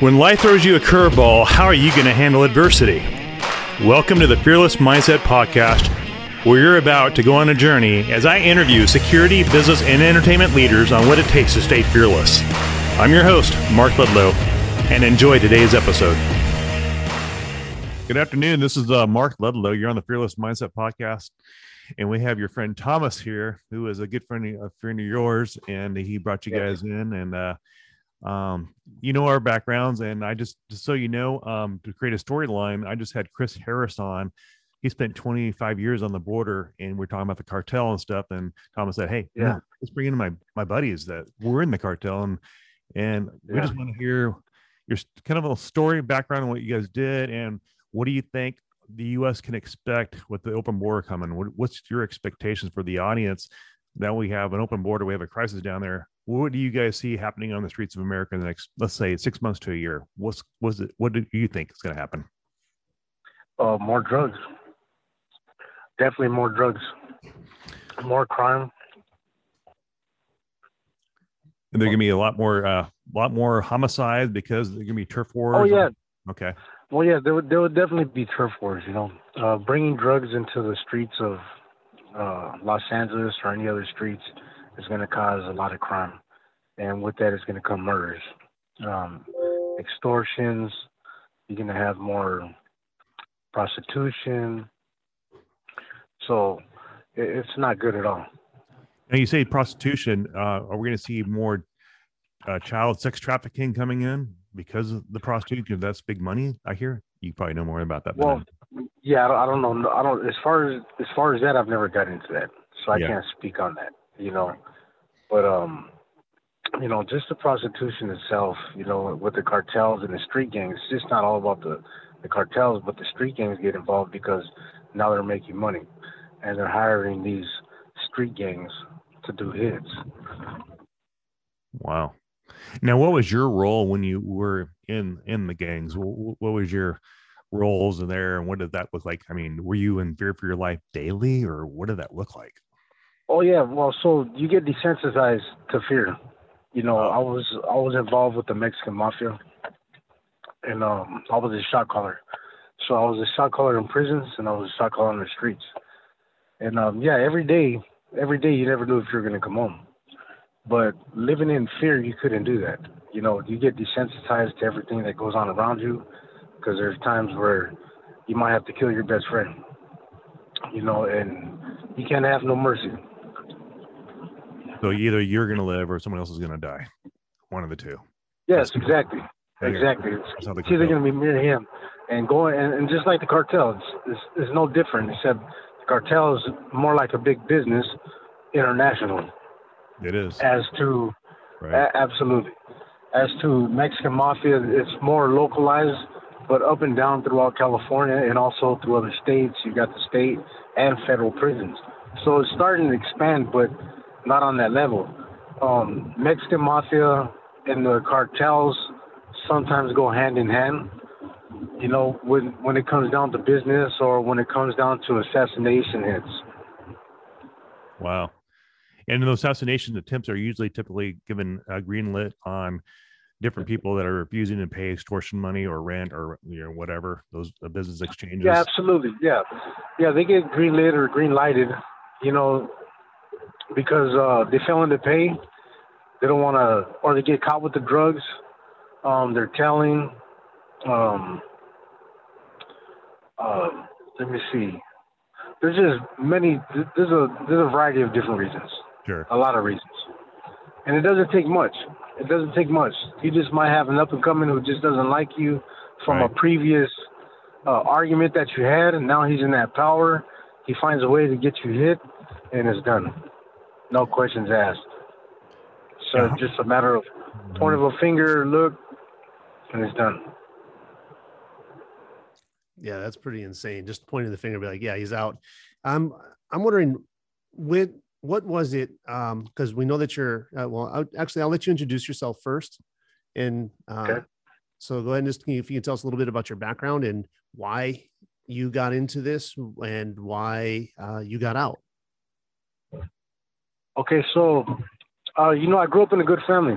When life throws you a curveball, how are you going to handle adversity? Welcome to the Fearless Mindset Podcast, where you're about to go on a journey as I interview security, business, and entertainment leaders on what it takes to stay fearless. I'm your host, Mark Ludlow, and enjoy today's episode. Good afternoon. This is Mark Ludlow. You're on the Fearless Mindset Podcast, and we have your friend Thomas here, who is a good friend of yours, and he brought you guys in. And you know our backgrounds, and I just so you know, to create a storyline, I just had Chris Harris on. He spent 25 years on the border, and we're talking about the cartel and stuff. And Thomas said, "Hey, yeah, let's bring in my buddies that were in the cartel, and we just want to hear your kind of a little story, background on what you guys did, and." What do you think the U.S. can expect with the open border coming? What's your expectations for the audience? Now we have an open border. We have a crisis down there. What do you guys see happening on the streets of America in the next, let's say, 6 months to a year? What do you think is going to happen? More drugs. Definitely more drugs. More crime. And there's going to be a lot more homicides because there's going to be turf wars. Oh, yeah. Okay. Well, yeah, there would definitely be turf wars, you know. Bringing drugs into the streets of Los Angeles or any other streets is going to cause a lot of crime. And with that is going to come murders, extortions. You're going to have more prostitution. So it's not good at all. And you say prostitution. Are we going to see more child sex trafficking coming in? Because of the prostitution, that's big money. I hear you probably know more about that. Well, yeah, I don't know. As far as that, I've never got into that, so I can't speak on that. You know, but you know, just the prostitution itself. You know, with the cartels and the street gangs, it's just not all about the cartels, but the street gangs get involved because now they're making money, and they're hiring these street gangs to do hits. Wow. Now, what was your role when you were in the gangs? What was your roles in there, and what did that look like? I mean, were you in fear for your life daily, or what did that look like? Oh yeah, well, so you get desensitized to fear. You know, I was involved with the Mexican Mafia, and I was a shot caller. So I was a shot caller in prisons, and I was a shot caller on the streets. And every day, you never knew if you were going to come home. But living in fear, you couldn't do that. You know, you get desensitized to everything that goes on around you because there's times where you might have to kill your best friend, you know, and you can't have no mercy. So either you're going to live or someone else is going to die. One of the two. Yes, exactly. Exactly. It's either going to be me or him. And and just like the cartels, it's no different, except the cartel is more like a big business internationally. It is. Absolutely. As to Mexican Mafia, it's more localized, but up and down throughout California and also through other states. You got the state and federal prisons. So it's starting to expand, but not on that level. Mexican Mafia and the cartels sometimes go hand in hand. You know, when it comes down to business or when it comes down to assassination hits. Wow. And those assassination attempts are typically given a green lit on different people that are refusing to pay extortion money or rent or whatever, those business exchanges. Yeah, absolutely. Yeah. Yeah, they get green lit or green lighted, you know, because they fail to pay. They don't want to, or they get caught with the drugs. They're telling. Let me see. There's just many. There's a variety of different reasons. Sure. A lot of reasons. And it doesn't take much. You just might have an up-and-coming who just doesn't like you from a previous argument that you had, and now he's in that power. He finds a way to get you hit, and it's done. No questions asked. So it's just a matter of point of a finger, look, and it's done. Yeah, that's pretty insane. Just pointing the finger, be like, yeah, he's out. I'm wondering with... What was it? Because we know that you're, I'll let you introduce yourself first. And so go ahead and if you can tell us a little bit about your background and why you got into this and why you got out. Okay. So, I grew up in a good family.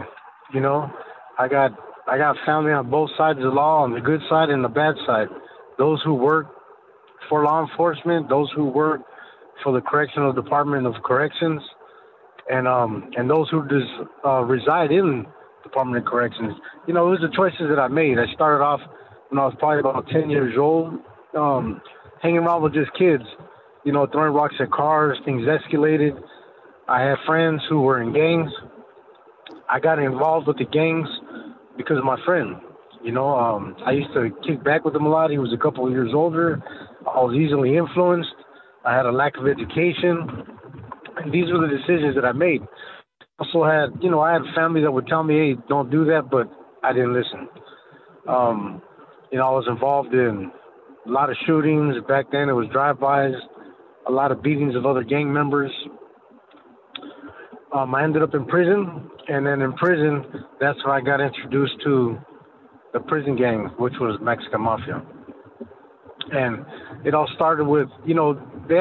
You know, I got I got family on both sides of the law, on the good side and the bad side. Those who work for law enforcement, those who work for the Correctional Department of Corrections, and those who reside in Department of Corrections. You know, it was the choices that I made. I started off when I was probably about 10 years old, hanging around with just kids, you know, throwing rocks at cars. Things escalated. I had friends who were in gangs. I got involved with the gangs because of my friend. You know, I used to kick back with him a lot. He was a couple of years older. I was easily influenced. I had a lack of education. And these were the decisions that I made. Also had, you know, I had family that would tell me, hey, don't do that, but I didn't listen. You know, I was involved in a lot of shootings. Back then it was drive-bys, a lot of beatings of other gang members. I ended up in prison, and then in prison, that's when I got introduced to the prison gang, which was Mexican Mafia. And it all started with, you know, you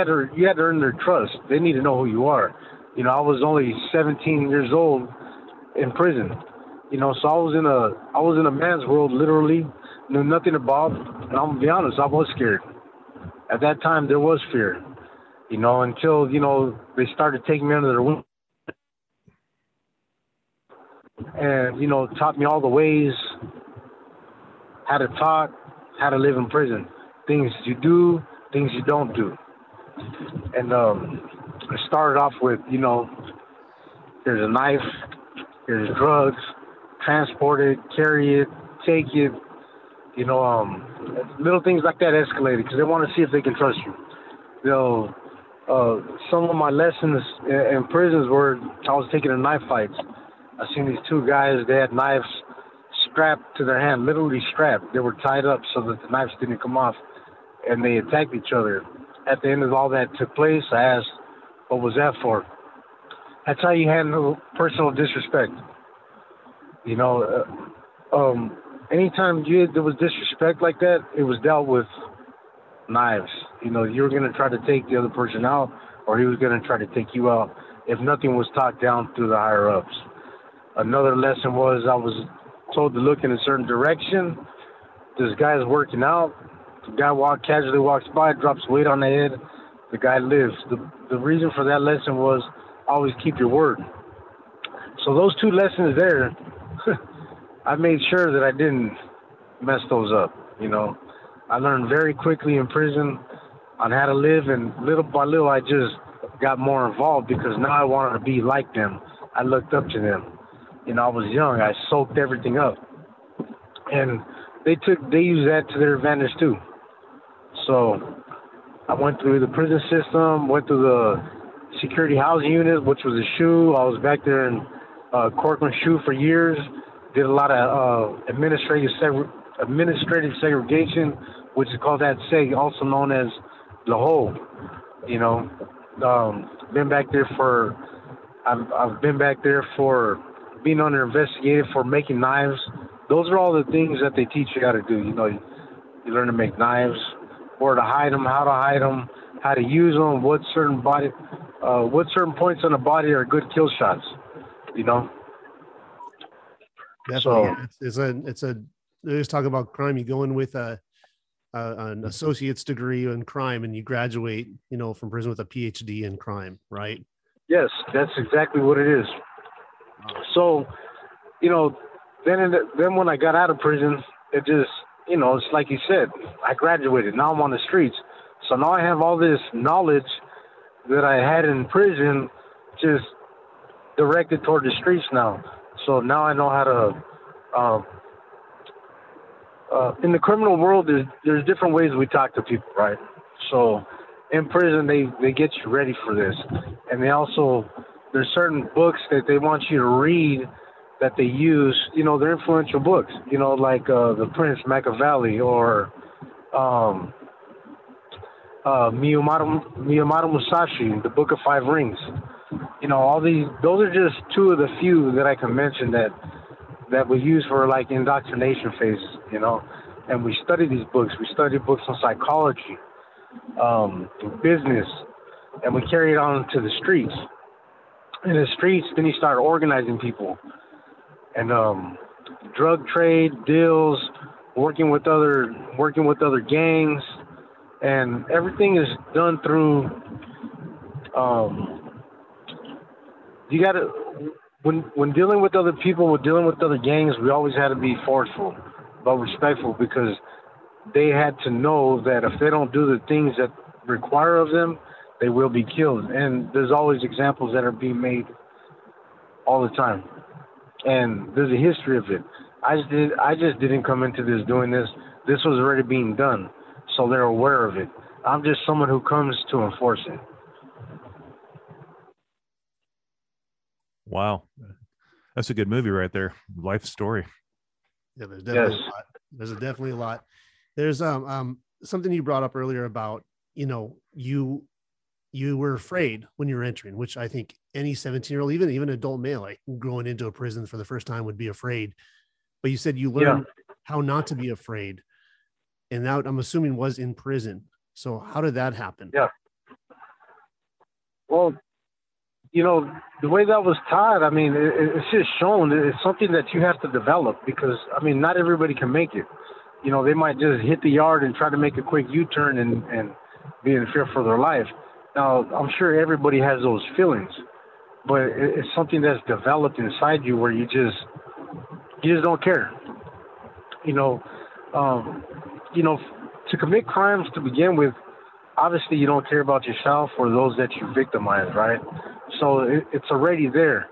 had to earn their trust. They need to know who you are. You know, I was only 17 years old in prison. You know, so I was in a man's world, literally, knew nothing about. And I'm gonna be honest, I was scared. At that time, there was fear. You know, until, you know, they started taking me under their wing. And, you know, taught me all the ways, how to talk, how to live in prison. Things you do, things you don't do. And I started off with, you know, here's a knife, here's drugs, transport it, carry it, take it. You know, little things like that escalated because they want to see if they can trust you. They'll, some of my lessons in prisons were I was taking in knife fights. I seen these two guys, they had knives strapped to their hand, literally strapped. They were tied up so that the knives didn't come off, and they attacked each other. At the end of all that took place, I asked, what was that for? That's how you handle personal disrespect. You know, anytime there was disrespect like that, it was dealt with knives. You know, you were going to try to take the other person out, or he was going to try to take you out if nothing was talked down through the higher-ups. Another lesson was I was told to look in a certain direction. This guy's working out. The guy casually walks by, drops weight on the head. The guy lives. The reason for that lesson was always keep your word. So those two lessons there, I made sure that I didn't mess those up. You know, I learned very quickly in prison on how to live, and little by little I just got more involved because now I wanted to be like them. I looked up to them. You know, I was young. I soaked everything up, and they used that to their advantage too. So I went through the prison system, went through the security housing unit, which was a SHU. I was back there in Corcoran SHU for years. Did a lot of administrative segregation, which is called that seg, also known as the hole. You know, I've been back there for being under investigated for making knives. Those are all the things that they teach you how to do. You know, you learn to make knives, where to hide them, how to hide them, how to use them, what certain points on the body are good kill shots. You know. Definitely. So, they just talk about crime. You go in with an associate's degree in crime, and you graduate, you know, from prison with a PhD in crime, right? Yes, that's exactly what it is. So, you know, then when I got out of prison, it just, you know, it's like you said, I graduated. Now I'm on the streets. So now I have all this knowledge that I had in prison just directed toward the streets now. So now I know how to, in the criminal world, there's different ways we talk to people, right? So in prison, they get you ready for this. And they also, there's certain books that they want you to read that they use, you know, they're influential books, you know, like The Prince, Machiavelli, or Miyamoto Musashi, The Book of Five Rings. You know, all these, those are just two of the few that I can mention that we use for like indoctrination phases, you know, and we study these books. We study books on psychology, business, and we carry it on to the streets. In the streets, then you start organizing people. And drug trade deals, working with other gangs, and everything is done through. You got to when dealing with other people, when dealing with other gangs, we always had to be forceful but respectful, because they had to know that if they don't do the things that require of them, they will be killed. And there's always examples that are being made all the time. And there's a history of it. I just didn't come into this doing this. This was already being done, so they're aware of it. I'm just someone who comes to enforce it. Wow. That's a good movie right there. Life story. Yeah, there's definitely a lot. There's something you brought up earlier about, you know, you were afraid when you were entering, which I think any 17-year-old, even adult male, like going into a prison for the first time would be afraid. But you said you learned how not to be afraid, and that, I'm assuming, was in prison. So how did that happen? Yeah. Well, you know, the way that was taught, I mean, it's just shown. It's something that you have to develop, because, I mean, not everybody can make it. You know, they might just hit the yard and try to make a quick U-turn and be in fear for their life. Now, I'm sure everybody has those feelings, but it's something that's developed inside you where you just don't care. You know, to commit crimes to begin with, obviously you don't care about yourself or those that you victimize, right? So it's already there.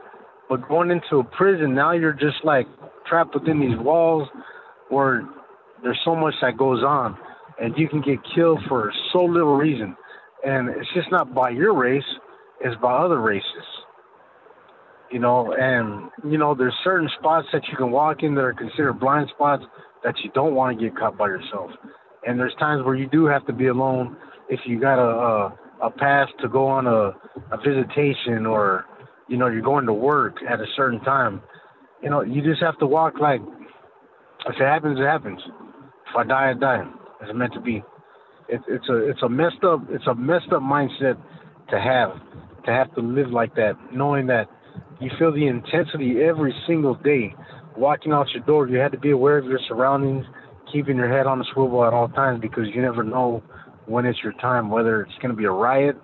But going into a prison, now you're just like trapped within these walls where there's so much that goes on, and you can get killed for so little reason. And it's just not by your race, it's by other races. You know, and, you know, there's certain spots that you can walk in that are considered blind spots that you don't want to get caught by yourself. And there's times where you do have to be alone if you got a pass to go on a visitation, or, you know, you're going to work at a certain time. You know, you just have to walk like, if it happens, it happens. If I die, I die. It's meant to be. It's a messed up mindset to have to live like that, knowing that you feel the intensity every single day. Walking out your door, you had to be aware of your surroundings, keeping your head on a swivel at all times, because you never know when it's your time, whether it's going to be a riot.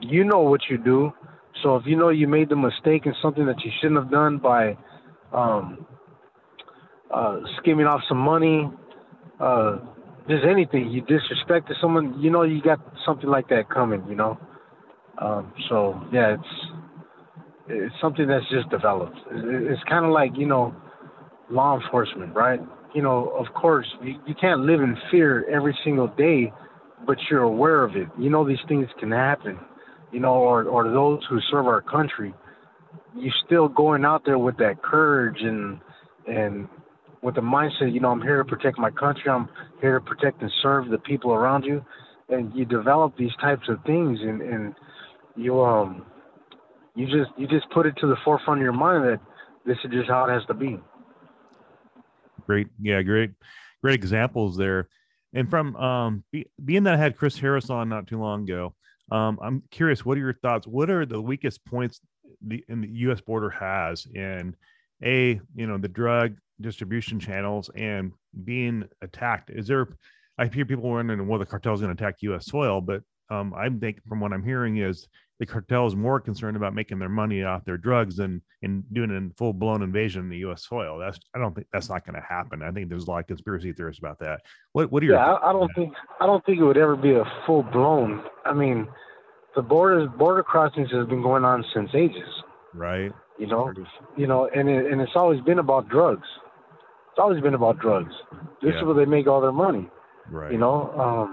You know what you do. So if you know you made the mistake in something that you shouldn't have done by skimming off some money, just anything, you disrespected someone, you know you got something like that coming, you know. So yeah, it's something that's just developed. It's kind of like, you know, law enforcement, right? You know, of course, you can't live in fear every single day, but you're aware of it. You know these things can happen, you know, or those who serve our country. You're still going out there with that courage and with the mindset, you know, I'm here to protect my country. I'm here to protect and serve the people around you. And you develop these types of things, and you just put it to the forefront of your mind that this is just how it has to be. Great. Yeah. Great examples there. And from, being that I had Chris Harris on not too long ago, I'm curious, what are your thoughts? What are the weakest points in the U.S. border has in, A, you know, the drug distribution channels and being attacked? Is there, I hear people wondering, well, the cartel is going to attack U.S. soil, but I think from what I'm hearing is the cartel is more concerned about making their money off their drugs than in doing a full blown invasion in the U.S. soil. I don't think that's not going to happen. I think there's a lot of conspiracy theorists about that. What are your thoughts? I don't think it would ever be a full blown. I mean, the border crossings has been going on since ages. Right. You know, and it's always been about drugs. It's always been about drugs. This is where they make all their money. Right. You know,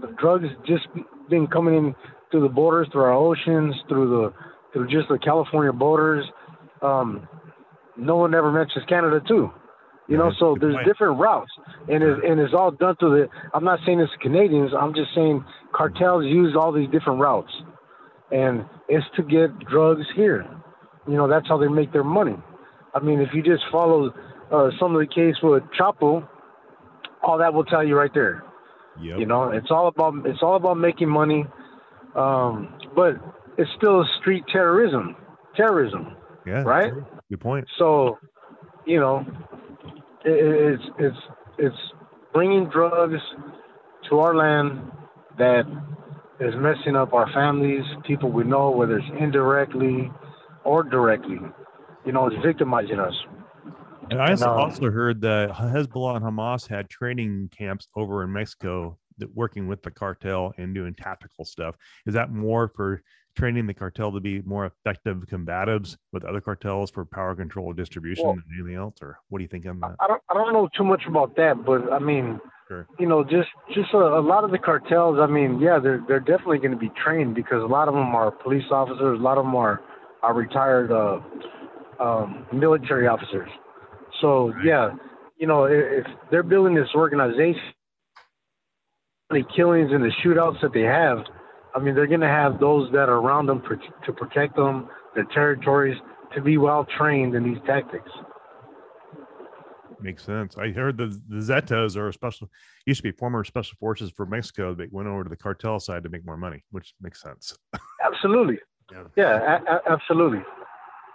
the drugs just been coming in through the borders, through our oceans, through just the California borders. No one ever mentions Canada too. You know, so there's different routes, and it's all done through the. I'm not saying it's Canadians. I'm just saying cartels use all these different routes, and it's to get drugs here. You know, that's how they make their money. I mean, if you just follow some of the case with Chapo, all that will tell you right there. Yep. You know, it's all about making money, but it's still street terrorism. Yeah. Right. Good point. So you know, it's bringing drugs to our land that is messing up our families, people we know, whether it's indirectly or directly. You know, it's victimizing us. And I also heard that Hezbollah and Hamas had training camps over in Mexico that working with the cartel and doing tactical stuff. Is that more for training the cartel to be more effective combatives with other cartels for power control or distribution than anything else? Or what do you think on that? I don't know too much about that, but I mean, you know, just a lot of the cartels, I mean, yeah, they're definitely going to be trained because a lot of them are police officers. A lot of them are retired military officers. So, yeah, you know, if they're building this organization, the killings and the shootouts that they have, I mean, they're going to have those that are around them to protect them, their territories, to be well trained in these tactics. Makes sense. I heard the Zetas are used to be former special forces for Mexico that went over to the cartel side to make more money, which makes sense. Absolutely. Absolutely.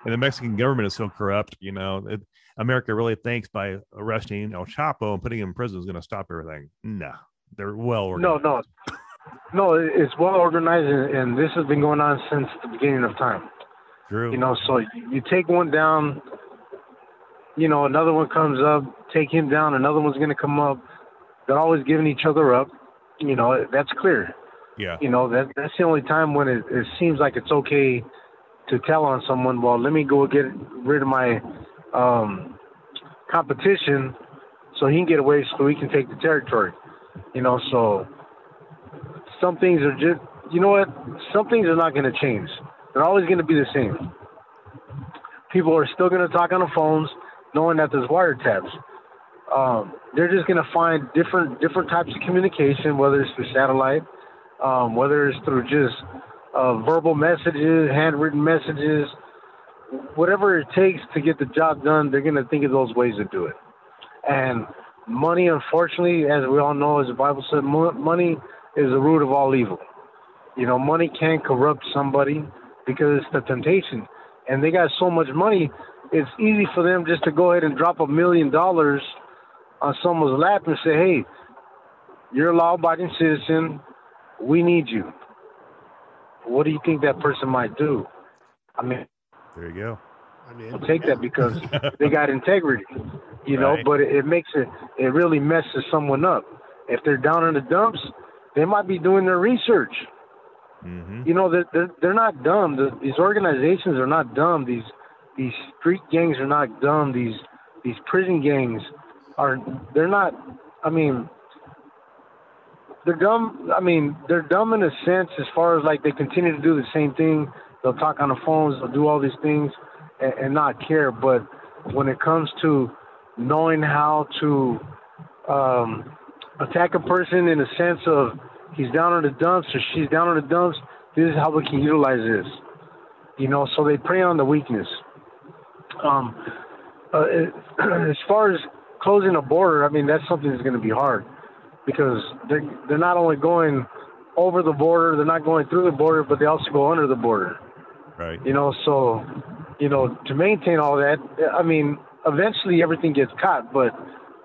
And the Mexican government is so corrupt, you know, America really thinks by arresting El Chapo and putting him in prison is going to stop everything. No, they're well organized. No, it's well organized. And this has been going on since the beginning of time. True. You know, so you take one down, you know, another one comes up, take him down, another one's going to come up. They're always giving each other up. You know, that's clear. Yeah. You know, that's the only time when it seems like it's okay to tell on someone, well, let me go get rid of my competition so he can get away so we can take the territory. You know, so some things are just, you know what? Some things are not going to change. They're always going to be the same. People are still going to talk on the phones, knowing that there's wiretaps. They're just going to find different types of communication, whether it's through satellite, whether it's through just verbal messages, handwritten messages, whatever it takes to get the job done. They're going to think of those ways to do it. And money, unfortunately, as we all know, as the Bible said, money is the root of all evil. You know, money can corrupt somebody because it's the temptation. And they got so much money, it's easy for them just to go ahead and drop $1 million on someone's lap and say, hey, you're a law-abiding citizen. We need you. What do you think that person might do? I mean, there you go. I mean, I'll take that because they got integrity, you know, but it really messes someone up. If they're down in the dumps, they might be doing their research. Mm-hmm. You know, they're not dumb. These organizations are not dumb. These street gangs are not dumb. These prison gangs they're not, I mean, they're dumb. I mean, they're dumb in a sense as far as like they continue to do the same thing. They'll talk on the phones. They'll do all these things and not care. But when it comes to knowing how to attack a person in a sense of, he's down in the dumps or she's down in the dumps, this is how we can utilize this. You know, so they prey on the weakness. As far as closing a border, I mean, that's something that's going to be hard because they're not only going over the border, they're not going through the border, but they also go under the border. Right. You know, so, you know, to maintain all that, I mean, eventually everything gets caught, but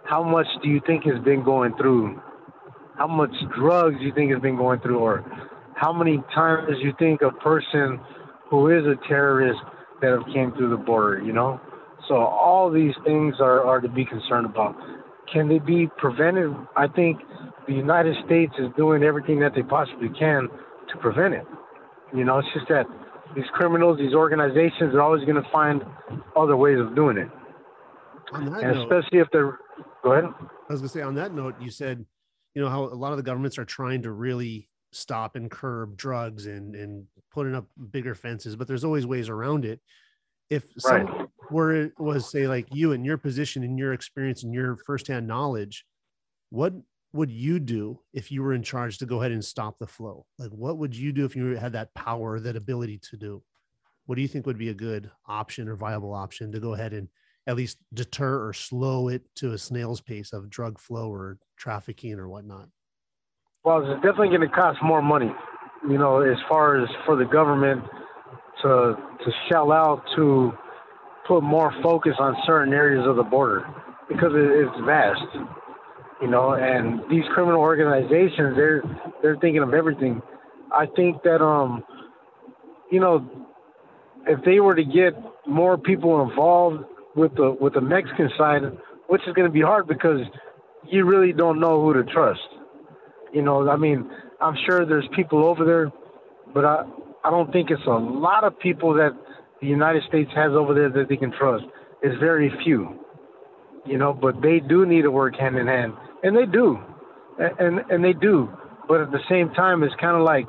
how much do you think has been going through? How much drugs you think has been going through, or how many times you think a person who is a terrorist that have came through the border, you know? So all these things are to be concerned about. Can they be prevented? I think the United States is doing everything that they possibly can to prevent it. You know, it's just that these criminals, these organizations are always going to find other ways of doing it. And especially if they're, go ahead. I was going to say, on that note, you said, you know, how a lot of the governments are trying to really stop and curb drugs and putting up bigger fences, but there's always ways around it. If someone was, say, like you and your position and your experience and your firsthand knowledge, what would you do if you were in charge to go ahead and stop the flow? Like, what would you do if you had that power, that ability to do? What do you think would be a good option or viable option to go ahead and at least deter or slow it to a snail's pace of drug flow or trafficking or whatnot? Well, it's definitely going to cost more money, you know, as far as for the government to shell out to put more focus on certain areas of the border because it's vast, you know, and these criminal organizations, they're thinking of everything. I think that, you know, if they were to get more people involved with the Mexican side, which is going to be hard because you really don't know who to trust. You know, I mean, I'm sure there's people over there, but I don't think it's a lot of people that the United States has over there that they can trust. It's very few, you know, but they do need to work hand in hand, and they do, and they do. But at the same time, it's kind of like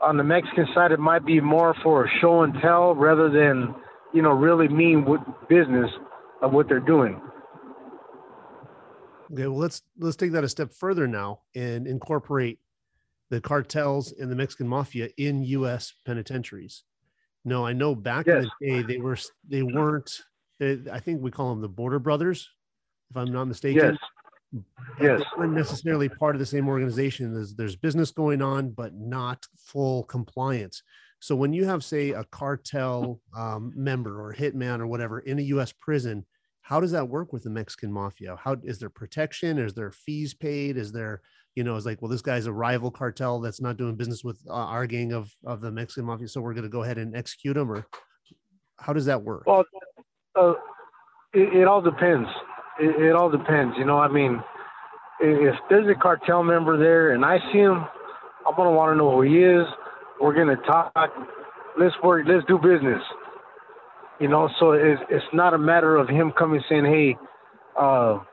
on the Mexican side, it might be more for a show and tell rather than, you know, really mean business of what they're doing. Okay, well, let's take that a step further now and incorporate the cartels and the Mexican Mafia in U.S. penitentiaries. No, I know back in the day they weren't, I think we call them the Border Brothers, if I'm not mistaken. Yes. They weren't necessarily part of the same organization. There's business going on, but not full compliance. So when you have, say, a cartel member or hitman or whatever in a U.S. prison, how does that work with the Mexican Mafia? How is there protection? Is there fees paid? Is there, you know, it's like, well, this guy's a rival cartel that's not doing business with our gang of the Mexican Mafia, so we're going to go ahead and execute him? Or how does that work? Well, it all depends. It all depends. You know, I mean, if there's a cartel member there and I see him, I'm going to want to know who he is. We're going to talk. Let's work. Let's do business. You know, so it's not a matter of him coming saying, hey, I'm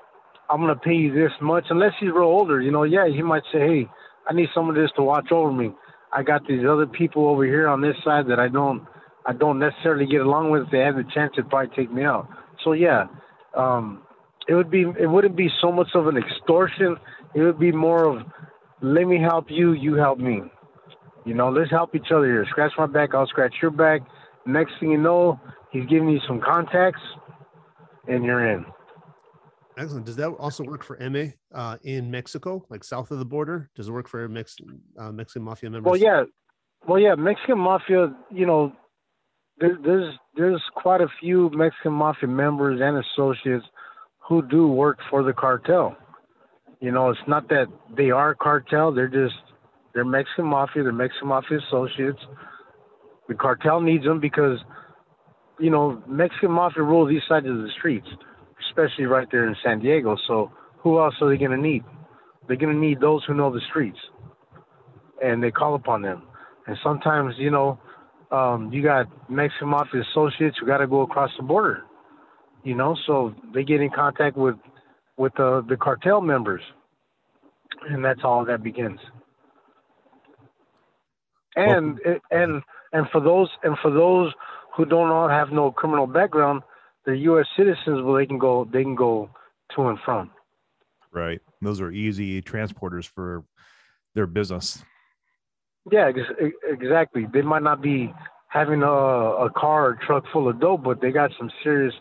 going to pay you this much. Unless he's real older, you know, yeah, he might say, hey, I need some of this to watch over me. I got these other people over here on this side that I don't necessarily get along with. If they have the chance, they'd probably take me out. So, yeah, it wouldn't be so much of an extortion. It would be more of, let me help you, you help me. You know, let's help each other here. Scratch my back, I'll scratch your back. Next thing you know, he's giving you some contacts, and you're in. Excellent. Does that also work for MA in Mexico, like south of the border? Does it work for Mexican Mafia members? Well, yeah. Mexican Mafia, you know, there's quite a few Mexican Mafia members and associates who do work for the cartel. You know, it's not that they are cartel. They're Mexican Mafia. They're Mexican Mafia associates. The cartel needs them because, you know, Mexican Mafia rule these sides of the streets, especially right there in San Diego. So who else are they going to need? They're going to need those who know the streets, and they call upon them. And sometimes, you know, you got Mexican Mafia associates who got to go across the border, you know, so they get in contact with the cartel members, and that's all that begins. And for those who do not have no criminal background, they're U.S. citizens, well, they can go to and from. Right. Those are easy transporters for their business. Yeah, exactly. They might not be having a car or truck full of dope, but they got some serious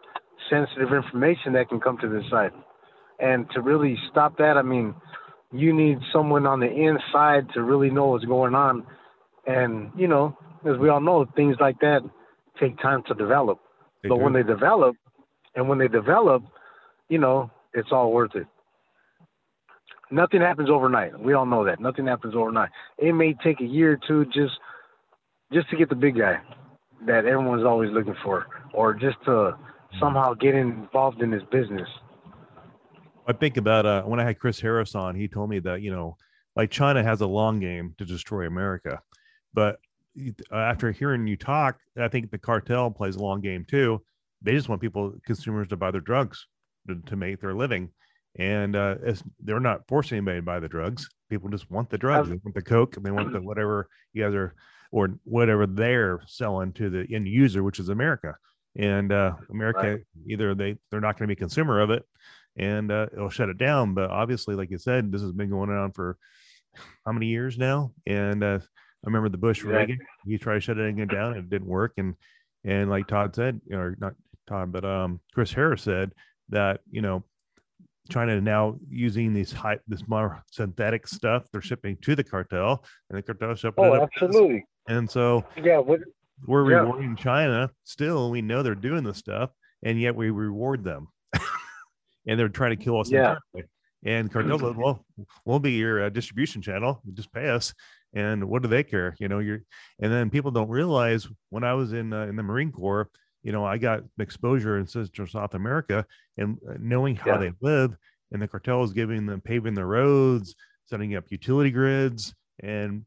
sensitive information that can come to this site. And to really stop that, I mean, you need someone on the inside to really know what's going on. And, you know, as we all know, things like that take time to develop. But when they develop, you know, it's all worth it. Nothing happens overnight. We all know that. Nothing happens overnight. It may take a year or two just to get the big guy that everyone's always looking for, or just to somehow get involved in his business. I think about when I had Chris Harris on, he told me that, you know, like China has a long game to destroy America. But after hearing you talk, I think the cartel plays a long game too. They just want consumers to buy their drugs to make their living. And they're not forcing anybody to buy the drugs. People just want the drugs. They want the coke, and they want the whatever you guys are, or whatever they're selling to the end user, which is America. And America, right, either they're not going to be a consumer of it, and it'll shut it down. But obviously, like you said, this has been going on for how many years now? And I remember the Bush Reagan, he tried to shut it down, and it didn't work. And like Todd said, or not Todd, but Chris Harris said that, you know, China now using this more synthetic stuff, they're shipping to the cartel, and the cartel shipping. Oh, absolutely. And so, yeah, We're rewarding China still. We know they're doing this stuff, and yet we reward them. And they're trying to kill us. Yeah. And Cordoba, well, we'll be your distribution channel. You just pay us. And what do they care? You know, you're, and then people don't realize when I was in the Marine Corps, you know, I got exposure in South America and knowing how they live, and the cartel is giving them, paving the roads, setting up utility grids and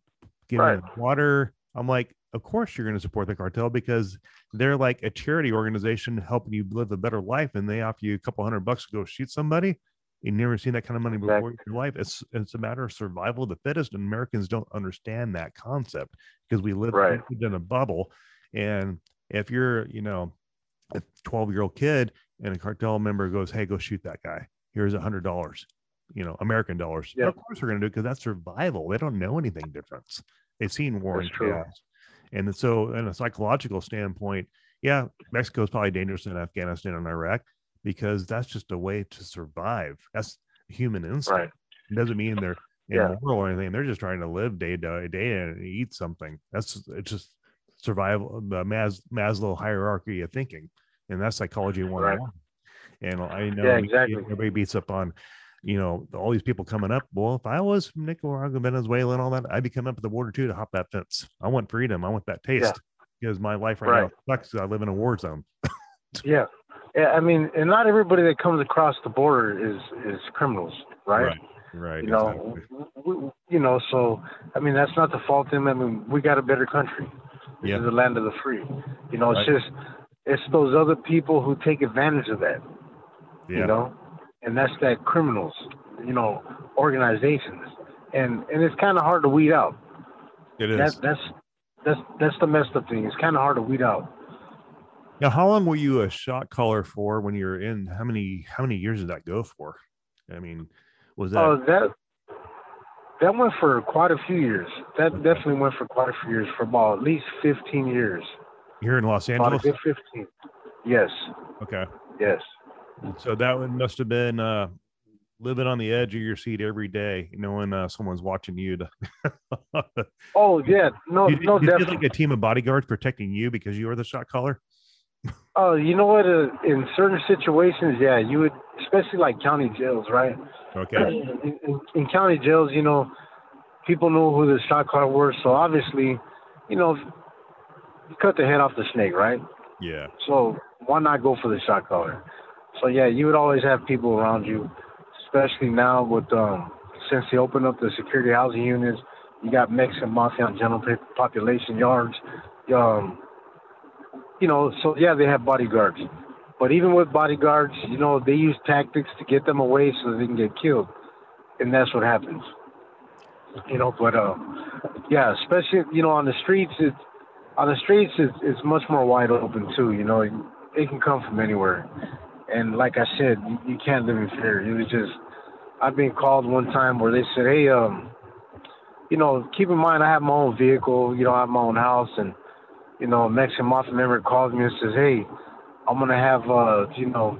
giving them water. I'm like, of course you're going to support the cartel because they're like a charity organization helping you live a better life. And they offer you a couple $100 to go shoot somebody. You've never seen that kind of money before in your life. It's a matter of survival of the fittest. And Americans don't understand that concept because we live in a bubble. And if you're, you know, a 12-year-old kid and a cartel member goes, hey, go shoot that guy. Here's $100, you know, American dollars. Yeah. Of course we're going to do it because that's survival. They don't know anything different. They've seen war and chaos. And so in a psychological standpoint, yeah, Mexico is probably dangerous in Afghanistan and Iraq because that's just a way to survive. That's human instinct. Right. It doesn't mean they're immoral or anything. They're just trying to live day to day and eat something. That's it's just survival, the Maslow hierarchy of thinking. And that's psychology 101. Right. And I know everybody beats up on, you know, all these people coming up. Well, if I was from Nicaragua, Venezuela and all that, I'd be coming up at the border too to hop that fence. I want freedom. I want that taste because my life right now sucks. I live in a war zone. Yeah. I mean, and not everybody that comes across the border is criminals, right? Right. You know, you know, so, I mean, that's not to fault them. I mean, we got a better country. This is the land of the free. You know, it's just, it's those other people who take advantage of that. Yeah. You know, and that's that criminals, you know, organizations, and it's kind of hard to weed out. It is. That's the messed up thing. It's kind of hard to weed out. Now, how long were you a shot caller for when you were in? How many years did that go for? I mean, was that? Oh, that went for quite a few years. That definitely went for quite a few years. For about at least 15 years. Here in Los Angeles. About a good 15. Yes. Okay. Yes. So that one must have been living on the edge of your seat every day, knowing someone's watching you. Oh yeah, no, definitely. Like a team of bodyguards protecting you because you are the shot caller. Oh, you know what? In certain situations, yeah, you would, especially like county jails, right? Okay. In county jails, you know, people knew who the shot caller were, so obviously, you know, you cut the head off the snake, right? Yeah. So why not go for the shot caller? So yeah, you would always have people around you, especially now with since they opened up the security housing units, you got Mexican Mafia on general population yards, you know. So yeah, they have bodyguards, but even with bodyguards, you know, they use tactics to get them away so they can get killed, and that's what happens, you know. But yeah, especially you know on the streets it's much more wide open too. You know, it can come from anywhere. And like I said, you can't live in fear. It was just, I've been called one time where they said, hey, you know, keep in mind, I have my own vehicle, you know, I have my own house. And, you know, a Mexican Mafia member calls me and says, hey, I'm going to have, you know,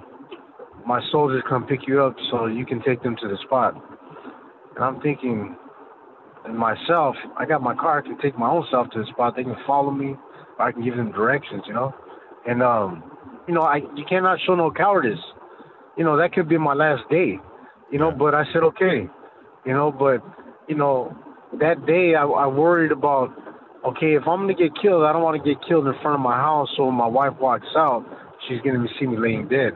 my soldiers come pick you up so you can take them to the spot. And I'm thinking, and myself, I got my car, I can take my own self to the spot. They can follow me, or I can give them directions, you know. And, you know, you cannot show no cowardice. You know, that could be my last day, you know, but I said, okay, you know, but, you know, that day I worried about, okay, if I'm going to get killed, I don't want to get killed in front of my house. So when my wife walks out, she's going to see me laying dead.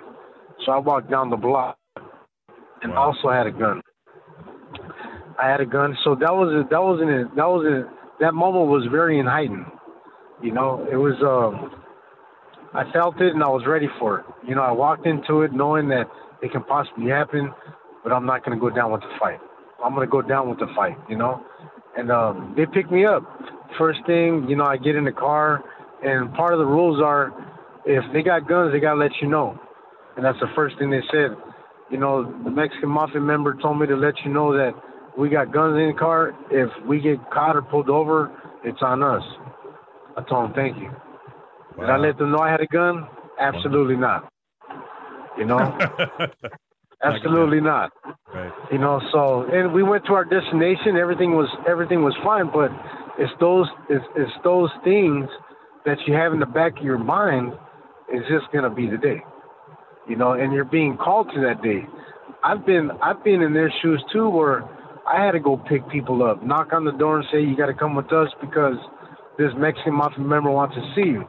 So I walked down the block and also had a gun. I had a gun. So that moment was very heightened. You know, it was, I felt it and I was ready for it. You know, I walked into it knowing that it can possibly happen, but I'm not going to go down with the fight. I'm going to go down with the fight, you know? And they picked me up. First thing, you know, I get in the car, and part of the rules are if they got guns, they got to let you know. And that's the first thing they said. You know, the Mexican Mafia member told me to let you know that we got guns in the car. If we get caught or pulled over, it's on us. I told him, thank you. Wow. Did I let them know I had a gun? Absolutely not. You know? Absolutely not. Right. You know, so, and we went to our destination, everything was fine, but it's those things that you have in the back of your mind is just going to be the day, you know, and you're being called to that day. I've been in their shoes too, where I had to go pick people up, knock on the door and say, you got to come with us because this Mexican Mafia member wants to see you.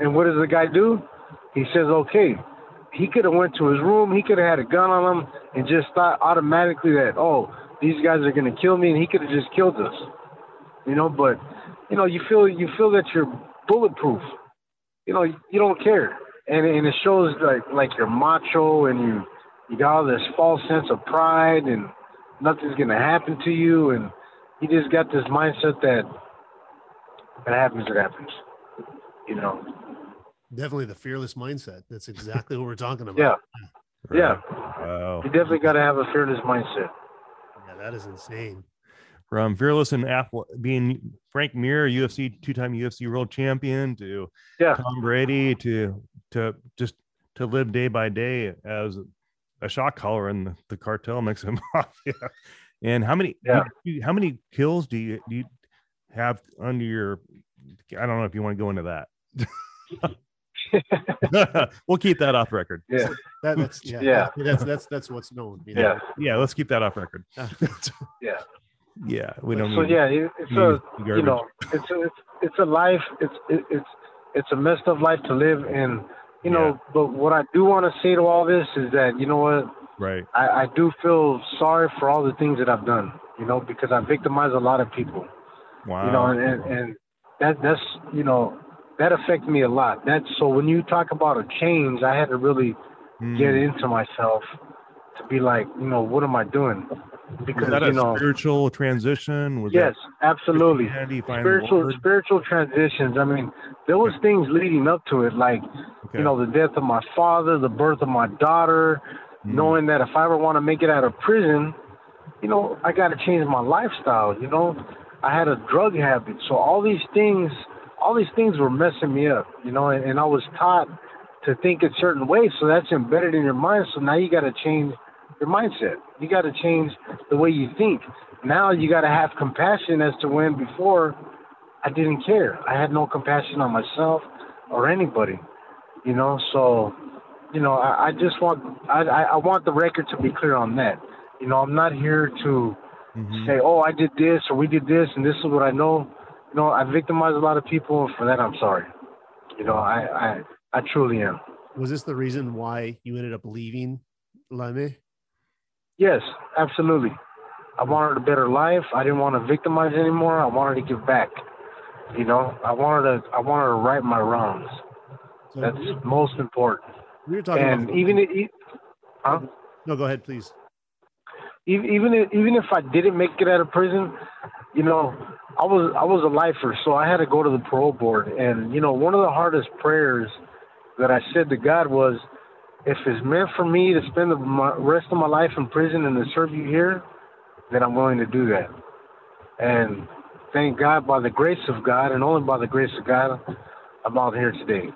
And what does the guy do? He says, okay. He could have went to his room. He could have had a gun on him and just thought automatically that, oh, these guys are going to kill me, and he could have just killed us, you know. But, you know, you feel that you're bulletproof. You know, you don't care, and it shows like you're macho and you got all this false sense of pride and nothing's going to happen to you, and you just got this mindset that if it happens, it happens, you know. Definitely the fearless mindset. That's exactly what we're talking about. Yeah. Right. Yeah. Wow. You definitely got to have a fearless mindset. Yeah, that is insane. From fearless and being Frank Mir, UFC, two-time UFC world champion, to Tom Brady, to just to live day by day as a shot caller in the cartel Mexican Mafia. And how many kills do you have under your? I don't know if you want to go into that. We'll keep that off record. Yeah, that's what's known. You know? Yeah. Let's keep that off record. Yeah. We don't. So need, it's a garbage. You know, it's a life. It's a messed up life to live, and you know. But what I do want to say to all this is that, you know what? Right. I do feel sorry for all the things that I've done. You know, because I victimized a lot of people. Wow. You know, and that's you know. That affected me a lot. So when you talk about a change, I had to really get into myself to be like, you know, what am I doing? Because that spiritual transition? Was yes, absolutely. Spiritual transitions. I mean, there was things leading up to it, like, you know, the death of my father, the birth of my daughter, knowing that if I ever want to make it out of prison, you know, I got to change my lifestyle, you know. I had a drug habit. So all these things were messing me up, you know, and I was taught to think a certain way. So that's embedded in your mind. So now you got to change your mindset. You got to change the way you think. Now you got to have compassion as to when before I didn't care. I had no compassion on myself or anybody, you know? So, you know, I just want the record to be clear on that. You know, I'm not here to say, oh, I did this or we did this and this is what I know. You know, I victimized a lot of people, and for that, I'm sorry. You know, I truly am. Was this the reason why you ended up leaving Lime? Yes, absolutely. I wanted a better life. I didn't want to victimize anymore. I wanted to give back. You know, I wanted to right my wrongs. So that's most important. We were talking and about even if, huh? No, go ahead, please. Even if I didn't make it out of prison, you know. I was a lifer, so I had to go to the parole board. And, you know, one of the hardest prayers that I said to God was, if it's meant for me to spend the rest of my life in prison and to serve you here, then I'm willing to do that. And thank God, by the grace of God, and only by the grace of God, I'm out here today.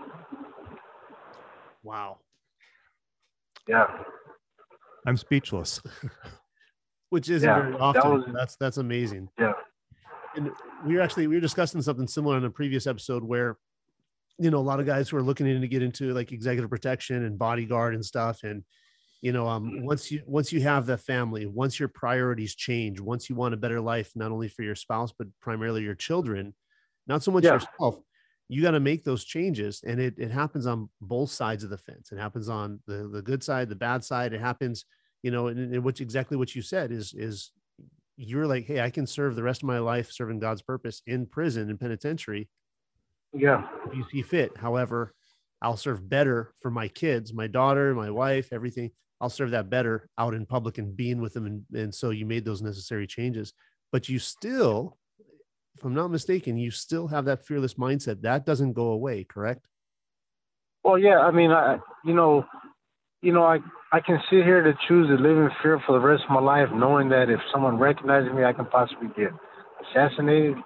Wow. Yeah. I'm speechless. Which isn't very often. That's amazing. Yeah. And we were discussing something similar in a previous episode where, you know, a lot of guys who are looking to get into like executive protection and bodyguard and stuff. And, you know, once you have that family, once your priorities change, once you want a better life, not only for your spouse, but primarily your children, not so much yourself, you got to make those changes. And it happens on both sides of the fence. It happens on the good side, the bad side. It happens, you know, and what's exactly what you said is, you're like, hey, I can serve the rest of my life serving God's purpose in prison and penitentiary. Yeah. If you see fit. However, I'll serve better for my kids, my daughter, my wife, everything. I'll serve that better out in public and being with them. And so you made those necessary changes, but you still, if I'm not mistaken, you still have that fearless mindset. That doesn't go away, correct? Well, yeah. I mean, I can sit here to choose to live in fear for the rest of my life, knowing that if someone recognizes me, I can possibly get assassinated,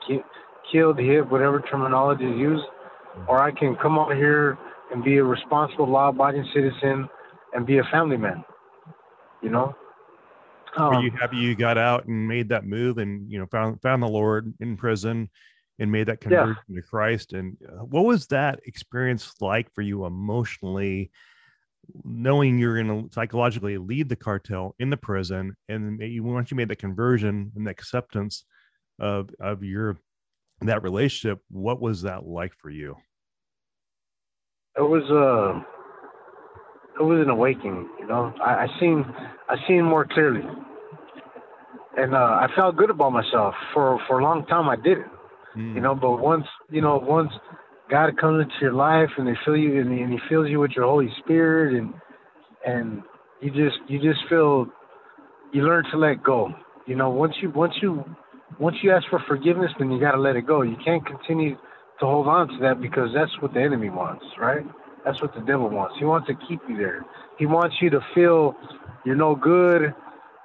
killed, hit, whatever terminology is used, or I can come out here and be a responsible, law-abiding citizen and be a family man, you know? Were you happy you got out and made that move and, you know, found the Lord in prison and made that conversion to Christ. And what was that experience like for you emotionally, knowing you're going to psychologically lead the cartel in the prison, and once you made that conversion and the acceptance of your that relationship, what was that like for you? It was an awakening, you know. I seen more clearly, and I felt good about myself for a long time. I didn't, you know. But once God comes into your life and they fill you and He fills you with your Holy Spirit, and you just feel, you learn to let go. You know, once you ask for forgiveness, then you got to let it go. You can't continue to hold on to that, because that's what the enemy wants, right? That's what the devil wants. He wants to keep you there. He wants you to feel you're no good.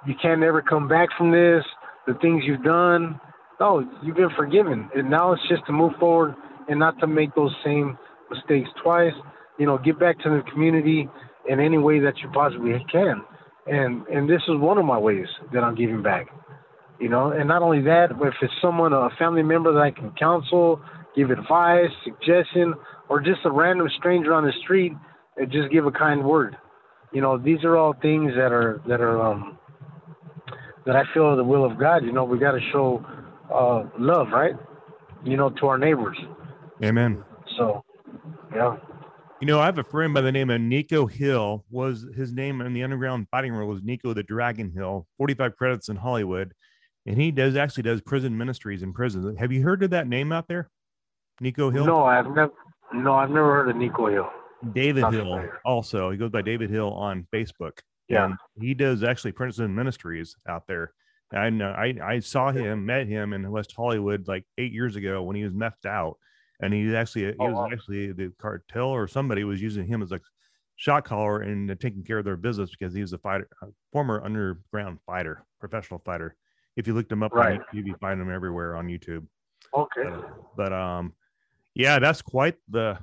You can't ever come back from this. The things you've done. No, you've been forgiven. And now it's just to move forward and not to make those same mistakes twice. You know, give back to the community in any way that you possibly can. And this is one of my ways that I'm giving back. You know, and not only that, but if it's someone, a family member that I can counsel, give advice, suggestion, or just a random stranger on the street and just give a kind word. You know, these are all things that are that I feel are the will of God. You know, we got to show love, right? You know, to our neighbors. Amen. So, yeah. You know, I have a friend by the name of Nico Hill. Was his name in the underground fighting world was Nico the Dragon Hill, 45 credits in Hollywood. And he does prison ministries in prisons. Have you heard of that name out there? Nico Hill? No, I've never heard of Nico Hill. David Hill also. He goes by David Hill on Facebook. Yeah. And he does actually prison ministries out there. I know. I saw him, met him in West Hollywood like 8 years ago when he was meffed out. And he was actually the cartel or somebody was using him as a shot caller and taking care of their business, because he was a former underground fighter, professional fighter. If you looked him up on YouTube, you find him everywhere on YouTube. Okay. But yeah, that's quite the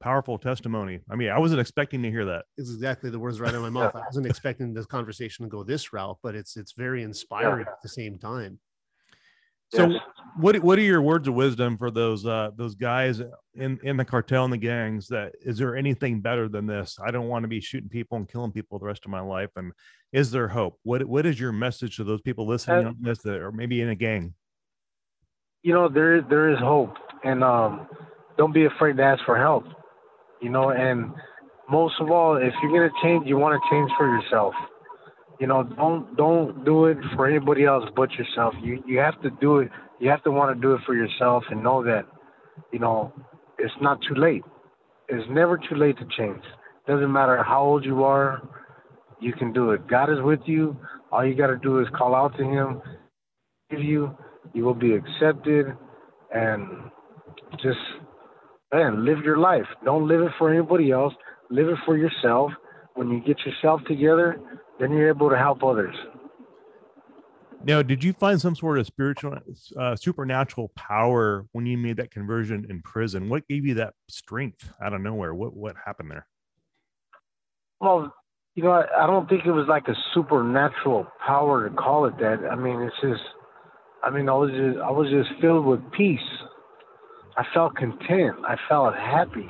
powerful testimony. I mean, I wasn't expecting to hear that. It's exactly the words right out of my mouth. I wasn't expecting this conversation to go this route, but it's very inspiring at the same time. So what are your words of wisdom for those guys in the cartel and the gangs? That is there anything better than this? I don't want to be shooting people and killing people the rest of my life. And is there hope? What is your message to those people listening on this, that or maybe in a gang? You know, there is hope, and don't be afraid to ask for help. You know, and most of all, if you're gonna change, you want to change for yourself. You know, don't do it for anybody else but yourself. You have to do it. You have to want to do it for yourself, and know that, you know, it's not too late. It's never too late to change. Doesn't matter how old you are, you can do it. God is with you. All you got to do is call out to Him. You will be accepted, and just live your life. Don't live it for anybody else. Live it for yourself. When you get yourself together, then you're able to help others. Now, did you find some sort of spiritual, supernatural power when you made that conversion in prison? What gave you that strength out of nowhere? What happened there? Well, you know, I don't think it was like a supernatural power to call it that. I mean, I was just filled with peace. I felt content. I felt happy.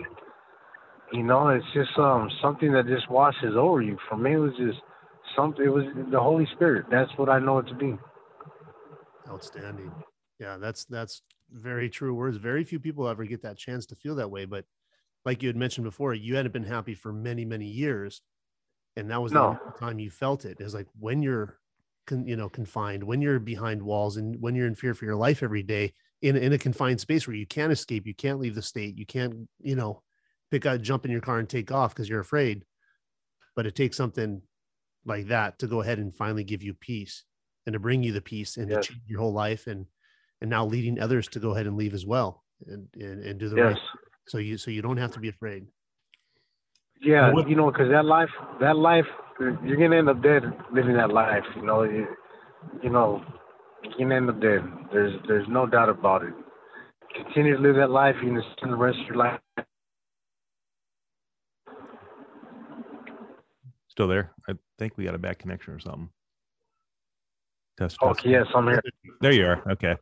You know, it's just something that just washes over you. For me, it was just something. It was the Holy Spirit. That's what I know it to be. Outstanding. Yeah, that's very true words. Very few people ever get that chance to feel that way. But like you had mentioned before, you hadn't been happy for many, many years, and that was the time you felt it. It's like when you're, confined, when you're behind walls, and when you're in fear for your life every day in a confined space where you can't escape, you can't leave the state, you can't, jump in your car and take off because you're afraid. But it takes something like that to go ahead and finally give you peace, and to bring you the peace, and to change your whole life, and now leading others to go ahead and leave as well, and do the right. So you don't have to be afraid. Yeah, you know, because that life, you're gonna end up dead living that life. You know, you're gonna end up dead. There's no doubt about it. Continue to live that life. You're gonna spend the rest of your life. Still there? I think we got a bad connection or something. Test. Okay, yes, I'm here. There you are. Okay.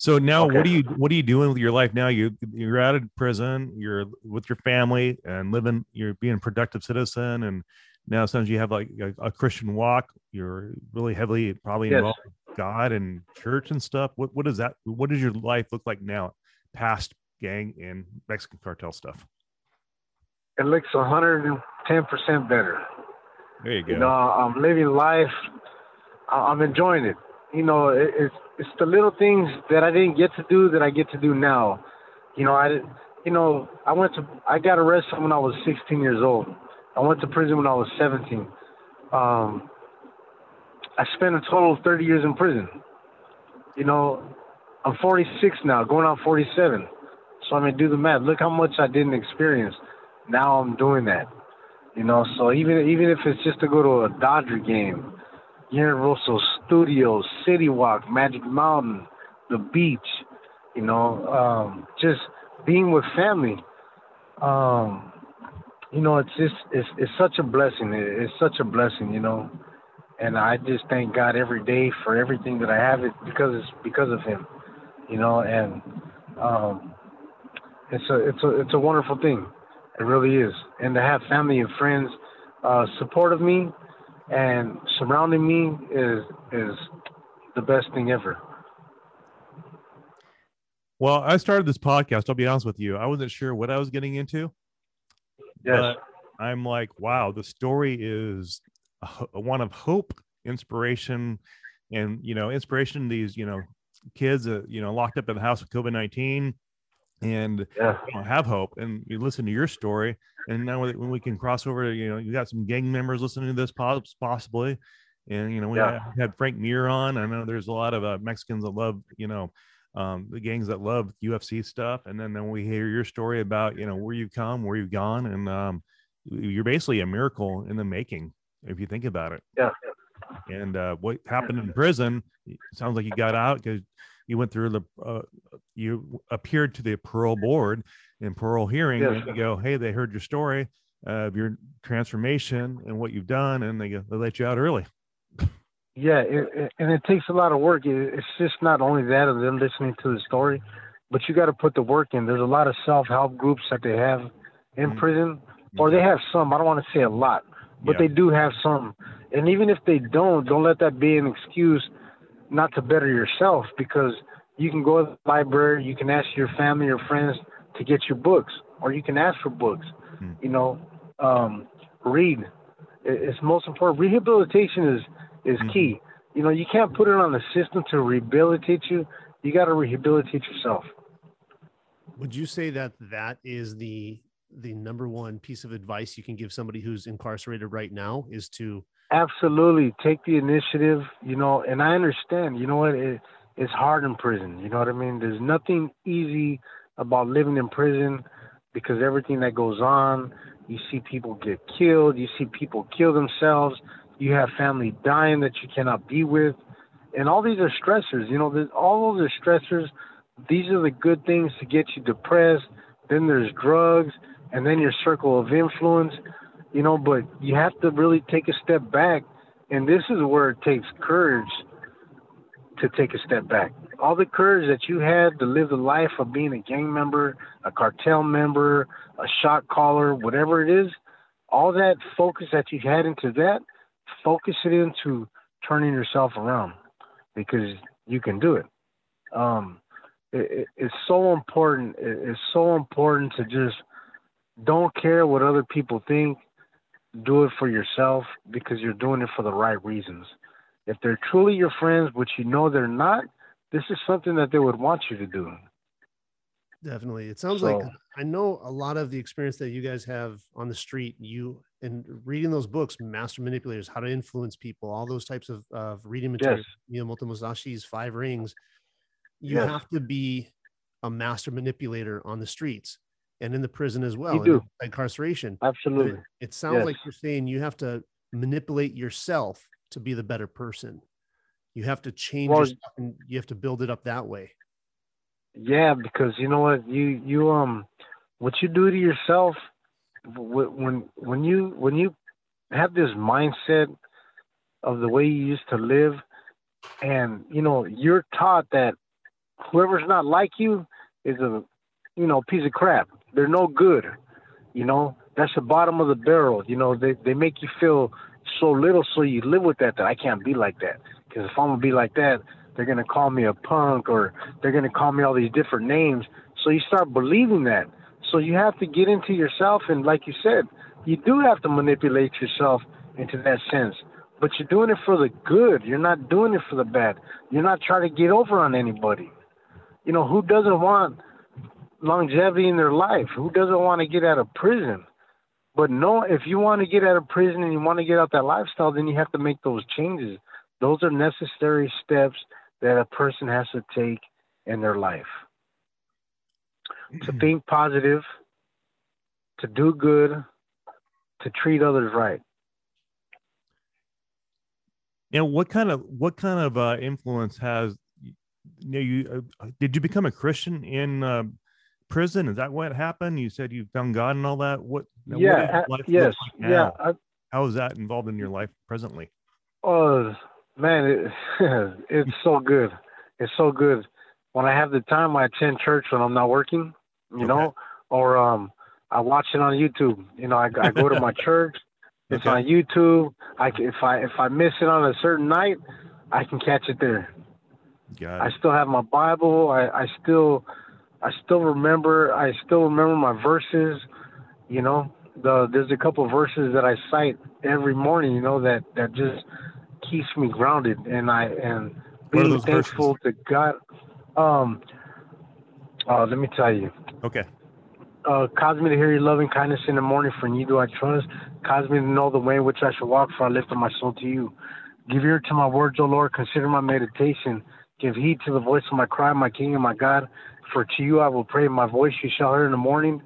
So now, okay, what are you doing with your life now? You're out of prison, you're with your family and living, you're being a productive citizen. And now sometimes you have like a Christian walk, you're really heavily probably involved with God and church and stuff. What does that, what does your life look like now past gang and Mexican cartel stuff? It looks 110% better. There you go. You know, I'm living life. I'm enjoying it. You know, it's the little things that I didn't get to do that I get to do now. You know, I got arrested when I was 16 years old. I went to prison when I was 17. I spent a total of 30 years in prison. You know, I'm 46 now, going on 47. So I mean, do the math. Look how much I didn't experience. Now I'm doing that. You know, so even if it's just to go to a Dodger game, Universal Studios, City Walk, Magic Mountain, the beach, you know, just being with family. You know, it's such a blessing. It's such a blessing, you know. And I just thank God every day for everything that I have. It's because of Him, you know. And it's a wonderful thing. It really is. And to have family and friends support of me and surrounding me is the best thing ever. Well, I started this podcast, I'll be honest with you, I wasn't sure what I was getting into. Yes. But I'm like, wow, the story is one of hope, inspiration, and, you know, inspiration, these, you know, kids, you know, locked up in the house with COVID-19 and have hope. And you listen to your story, and now when we can cross over, you know, you got some gang members listening to this possibly. And, you know, we had Frank Mir on. I know there's a lot of Mexicans that love, you know, the gangs that love UFC stuff. And then we hear your story about, you know, where you've come, where you've gone. And you're basically a miracle in the making, if you think about it. Yeah. And what happened in prison, it sounds like you got out because you went through you appeared to the parole board in parole hearing, and you go, hey, they heard your story of your transformation and what you've done, and they let you out early. Yeah, and it takes a lot of work. It's just not only that of them listening to the story, but you got to put the work in. There's a lot of self-help groups that they have in prison, or they have some. I don't want to say a lot, but they do have some. And even if they don't let that be an excuse not to better yourself, because you can go to the library, you can ask your family or friends to get your books, or you can ask for books, you know, read. It's most important. Rehabilitation is key. You know, you can't put it on the system to rehabilitate you. You got to rehabilitate yourself. Would you say that is the number one piece of advice you can give somebody who's incarcerated right now is to absolutely take the initiative, you know? And I understand, you know what, it's hard in prison. You know what I mean? There's nothing easy about living in prison because everything that goes on, you see people get killed, you see people kill themselves, you have family dying that you cannot be with. And all these are stressors, you know, all those are stressors. These are the good things to get you depressed. Then there's drugs, and then your circle of influence, you know, but you have to really take a step back. And this is where it takes courage to take a step back. All the courage that you had to live the life of being a gang member, a cartel member, a shot caller, whatever it is, all that focus that you had into that, focus it into turning yourself around, because you can do it. It's so important. It's so important to just don't care what other people think. Do it for yourself, because you're doing it for the right reasons. If they're truly your friends, which you know they're not, this is something that they would want you to do. Definitely. It sounds like, I know a lot of the experience that you guys have on the street, you and reading those books, Master Manipulators, How to Influence People, all those types of reading materials, Miyamoto Musashi's Five Rings. You have to be a master manipulator on the streets and in the prison as well. You do. Incarceration. Absolutely. It sounds like you're saying you have to manipulate yourself to be the better person. You have to change yourself, and you have to build it up that way. Yeah, because you know what, you what you do to yourself when you have this mindset of the way you used to live, and you know, you're taught that whoever's not like you is a, you know, piece of crap. They're no good. You know, that's the bottom of the barrel. You know, they make you feel so little, so you live with that, that I can't be like that. Because if I'm going to be like that, they're going to call me a punk, or they're going to call me all these different names. So you start believing that. So you have to get into yourself. And like you said, you do have to manipulate yourself into that sense. But you're doing it for the good. You're not doing it for the bad. You're not trying to get over on anybody. You know, who doesn't want longevity in their life? Who doesn't want to get out of prison? But no, if you want to get out of prison and you want to get out that lifestyle, then you have to make those changes. Those are necessary steps that a person has to take in their life. To think positive, to do good, to treat others right. Now, what kind of influence has, you know, did you become a Christian in prison? Is that what happened? You said you found God and all that. What does life look like now? How is that involved in your life presently? Oh man, it's so good. It's so good. When I have the time, I attend church when I'm not working, you know, or I watch it on YouTube. You know, I go to my church. It's on YouTube. If I miss it on a certain night, I can catch it there. Got it. I still have my Bible. I still remember my verses. You know, there's a couple of verses that I cite every morning. You know, that just keeps me grounded, and being thankful to God. Let me tell you. Okay. Cause me to hear your loving kindness in the morning, for in you do I trust. Cause me to know the way in which I should walk, for I lift up my soul to you. Give ear to my words, O Lord. Consider my meditation. Give heed to the voice of my cry, my King and my God. For to you I will pray. My voice you shall hear in the morning.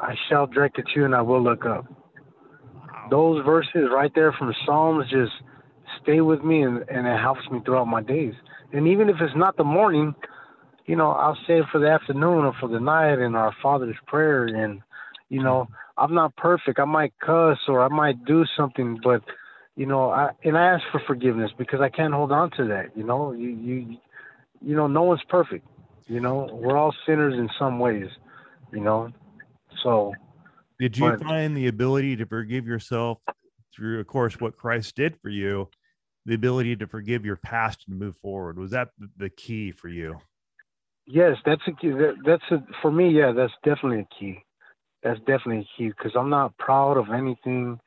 I shall direct at you, and I will look up. Wow. Those verses right there from Psalms just stay with me, and it helps me throughout my days. And even if it's not the morning, you know, I'll say it for the afternoon or for the night in our Father's prayer. And, you know, I'm not perfect. I might cuss or I might do something, but, you know, I ask for forgiveness because I can't hold on to that. You know, you know, no one's perfect. You know, we're all sinners in some ways, you know, so. Did you find the ability to forgive yourself through, of course, what Christ did for you, the ability to forgive your past and move forward? Was that the key for you? Yes, that's a key. For me, yeah, that's definitely a key. That's definitely a key, because I'm not proud of anything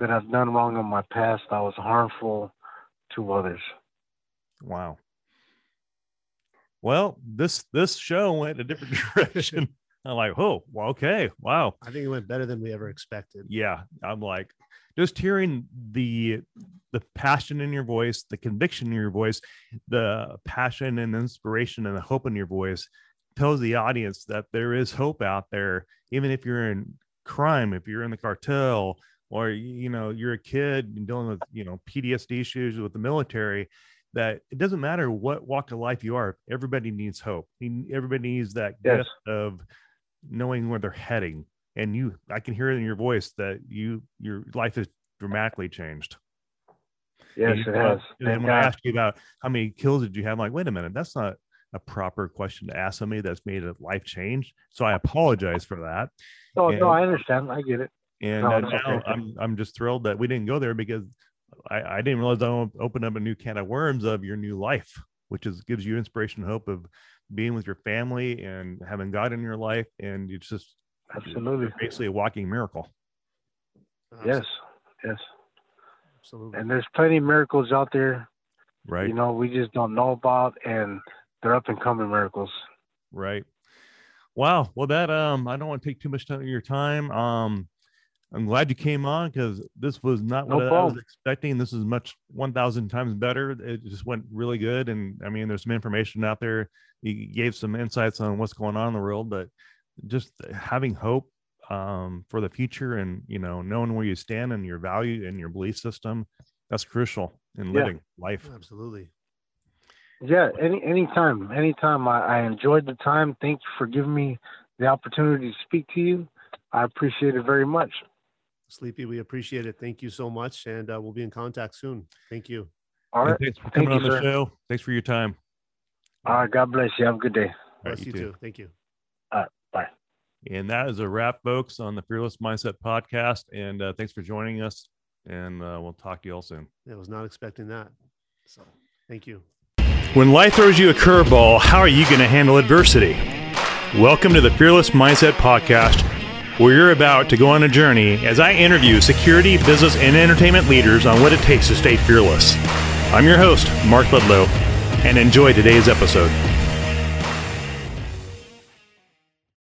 that I've done wrong in my past. I was harmful to others. Wow. Well, this show went a different direction. I'm like, oh, well, okay, wow. I think it went better than we ever expected. Yeah, I'm like, just hearing the passion in your voice, the conviction in your voice, the passion and inspiration and the hope in your voice tells the audience that there is hope out there. Even if you're in crime, if you're in the cartel, or, you know, you're a kid and dealing with, you know, PTSD issues with the military, that it doesn't matter what walk of life you are. Everybody needs hope. Everybody needs that gift of knowing where they're heading. And I can hear it in your voice that your life has dramatically changed. Yes, it has. And when I asked you about how many kills did you have, I'm like, wait a minute, that's not a proper question to ask somebody that's made a life change. So I apologize for that. Oh, no, I understand. I get it. And now I'm just thrilled that we didn't go there, because I didn't realize I opened up a new can of worms of your new life, which gives you inspiration and hope of being with your family and having God in your life. And it's just, absolutely, you're basically a walking miracle. Yes, yes, absolutely. And there's plenty of miracles out there, right? You know, we just don't know about, and they're up and coming miracles, right? Wow. Well, that I don't want to take too much of your time. I'm glad you came on, because this was not what I was expecting. This is 1,000 times better. It just went really good, and I mean, there's some information out there. You gave some insights on what's going on in the world, but just having hope for the future, and, you know, knowing where you stand and your value and your belief system, that's crucial in living life. Absolutely. Yeah. Anytime. I enjoyed the time. Thank you for giving me the opportunity to speak to you. I appreciate it very much. Sleepy, we appreciate it. Thank you so much. And we'll be in contact soon. Thank you. All right. Thanks for coming on the show. Thanks for your time. All right. God bless you. Have a good day. Bless you too. Thank you. All right. Bye. And that is a wrap, folks, on the Fearless Mindset Podcast. And thanks for joining us. And we'll talk to you all soon. I was not expecting that. So thank you. When life throws you a curveball, how are you going to handle adversity? Welcome to the Fearless Mindset Podcast, where you're about to go on a journey as I interview security, business, and entertainment leaders on what it takes to stay fearless. I'm your host, Mark Ludlow, and enjoy today's episode.